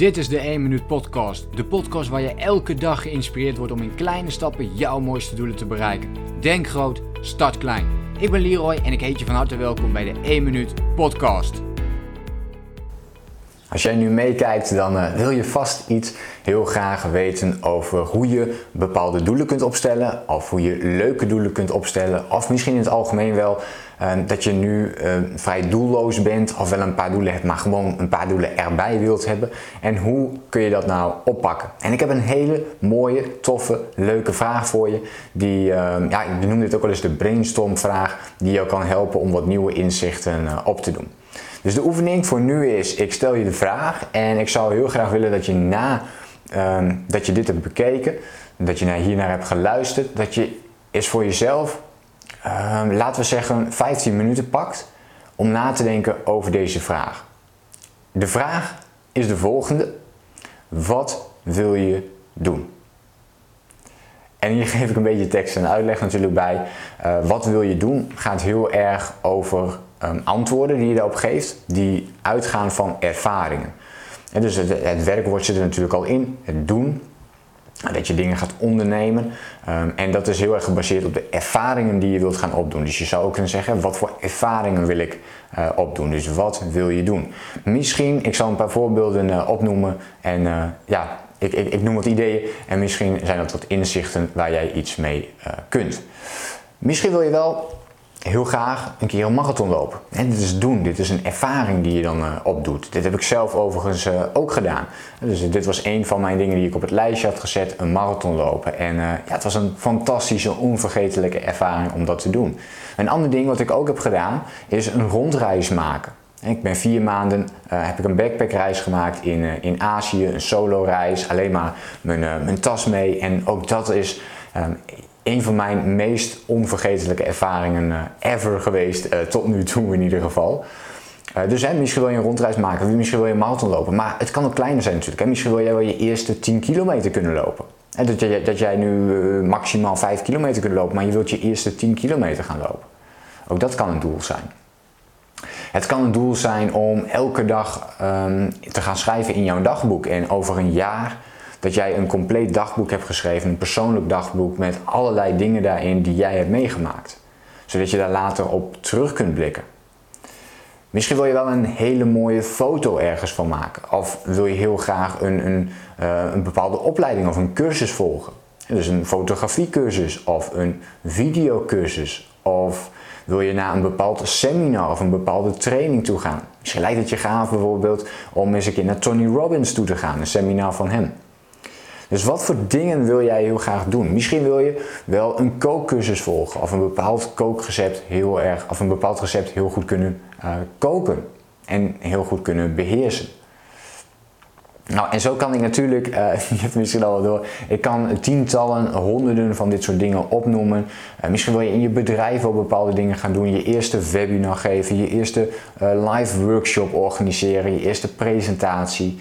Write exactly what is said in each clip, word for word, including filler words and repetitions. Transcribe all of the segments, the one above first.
Dit is de één minuut podcast. De podcast waar je elke dag geïnspireerd wordt om in kleine stappen jouw mooiste doelen te bereiken. Denk groot, start klein. Ik ben Leroy en ik heet je van harte welkom bij de één minuut podcast. Als jij nu meekijkt, dan uh, wil je vast iets heel graag weten over hoe je bepaalde doelen kunt opstellen. Of hoe je leuke doelen kunt opstellen. Of misschien in het algemeen wel uh, dat je nu uh, vrij doelloos bent. Of wel een paar doelen hebt, maar gewoon een paar doelen erbij wilt hebben. En hoe kun je dat nou oppakken? En ik heb een hele mooie, toffe, leuke vraag voor je. Die, uh, ja, ik noem dit ook wel eens de brainstormvraag. Die jou kan helpen om wat nieuwe inzichten uh, op te doen. Dus de oefening voor nu is, ik stel je de vraag en ik zou heel graag willen dat je na um, dat je dit hebt bekeken, dat je hiernaar hebt geluisterd, dat je eens voor jezelf, um, laten we zeggen, vijftien minuten pakt om na te denken over deze vraag. De vraag is de volgende: wat wil je doen? En hier geef ik een beetje tekst en uitleg natuurlijk bij. Uh, wat wil je doen gaat heel erg over um, antwoorden die je daarop geeft, die uitgaan van ervaringen. En dus het, het werkwoord zit er natuurlijk al in, het doen. Dat je dingen gaat ondernemen. Um, en dat is heel erg gebaseerd op de ervaringen die je wilt gaan opdoen. Dus je zou ook kunnen zeggen, wat voor ervaringen wil ik uh, opdoen? Dus wat wil je doen? Misschien, ik zal een paar voorbeelden uh, opnoemen en uh, ja... Ik, ik, ik noem wat ideeën en misschien zijn dat wat inzichten waar jij iets mee uh, kunt. Misschien wil je wel heel graag een keer een marathon lopen. En dit is doen, dit is een ervaring die je dan uh, opdoet. Dit heb ik zelf overigens uh, ook gedaan. Dus dit was een van mijn dingen die ik op het lijstje had gezet, een marathon lopen. En uh, ja, het was een fantastische, onvergetelijke ervaring om dat te doen. Een ander ding wat ik ook heb gedaan is een rondreis maken. Ik ben vier maanden, uh, heb ik een backpackreis gemaakt in, uh, in Azië, een solo-reis, alleen maar mijn, uh, mijn tas mee. En ook dat is um, een van mijn meest onvergetelijke ervaringen uh, ever geweest, uh, tot nu toe in ieder geval. Uh, dus hè, misschien wil je een rondreis maken, misschien wil je een marathon lopen, maar het kan ook kleiner zijn natuurlijk. Hè. Misschien wil jij wel je eerste tien kilometer kunnen lopen. En dat, je, dat jij nu uh, maximaal vijf kilometer kunt lopen, maar je wilt je eerste tien kilometer gaan lopen. Ook dat kan een doel zijn. Het kan een doel zijn om elke dag um, te gaan schrijven in jouw dagboek. En over een jaar dat jij een compleet dagboek hebt geschreven, een persoonlijk dagboek met allerlei dingen daarin die jij hebt meegemaakt. Zodat je daar later op terug kunt blikken. Misschien wil je wel een hele mooie foto ergens van maken. Of wil je heel graag een, een, uh, een bepaalde opleiding of een cursus volgen. Dus een fotografiecursus of een videocursus of... Wil je naar een bepaald seminar of een bepaalde training toe gaan? Misschien lijkt het je gaaf bijvoorbeeld om eens een keer naar Tony Robbins toe te gaan, een seminar van hem. Dus wat voor dingen wil jij heel graag doen? Misschien wil je wel een kookcursus volgen of een bepaald kookrecept heel erg, of een bepaald recept heel goed kunnen uh, koken en heel goed kunnen beheersen. Nou, en zo kan ik natuurlijk, uh, je hebt misschien al wel door, ik kan tientallen, honderden van dit soort dingen opnoemen. Uh, misschien wil je in je bedrijf wel bepaalde dingen gaan doen. Je eerste webinar geven, je eerste uh, live workshop organiseren, je eerste presentatie.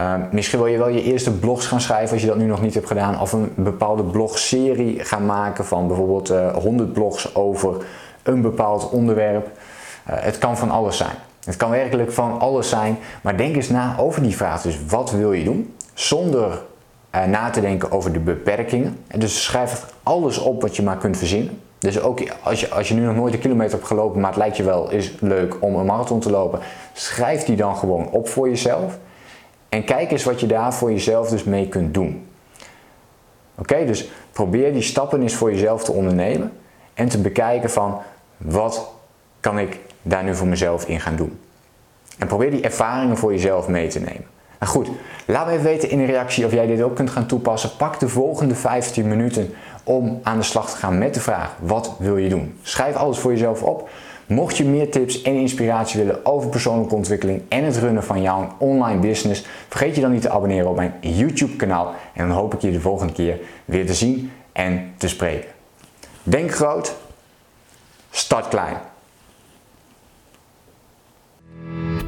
Uh, misschien wil je wel je eerste blogs gaan schrijven als je dat nu nog niet hebt gedaan. Of een bepaalde blogserie gaan maken van bijvoorbeeld uh, honderd blogs over een bepaald onderwerp. Uh, het kan van alles zijn. Het kan werkelijk van alles zijn, maar denk eens na over die vraag. Dus wat wil je doen? Zonder eh, na te denken over de beperkingen. En dus schrijf alles op wat je maar kunt verzinnen. Dus ook als je, als je nu nog nooit een kilometer hebt gelopen, maar het lijkt je wel is leuk om een marathon te lopen. Schrijf die dan gewoon op voor jezelf. En kijk eens wat je daar voor jezelf dus mee kunt doen. Oké, okay? Dus probeer die stappen eens voor jezelf te ondernemen. En te bekijken van wat kan ik daar nu voor mezelf in gaan doen. En probeer die ervaringen voor jezelf mee te nemen. Nou goed, laat me even weten in de reactie of jij dit ook kunt gaan toepassen. Pak de volgende vijftien minuten om aan de slag te gaan met de vraag: wat wil je doen? Schrijf alles voor jezelf op. Mocht je meer tips en inspiratie willen over persoonlijke ontwikkeling en het runnen van jouw online business, vergeet je dan niet te abonneren op mijn YouTube kanaal. En dan hoop ik je de volgende keer weer te zien en te spreken. Denk groot, start klein.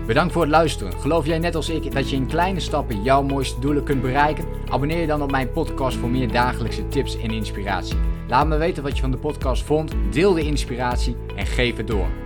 Bedankt voor het luisteren. Geloof jij net als ik dat je in kleine stappen jouw mooiste doelen kunt bereiken? Abonneer je dan op mijn podcast voor meer dagelijkse tips en inspiratie. Laat me weten wat je van de podcast vond, deel de inspiratie en geef het door.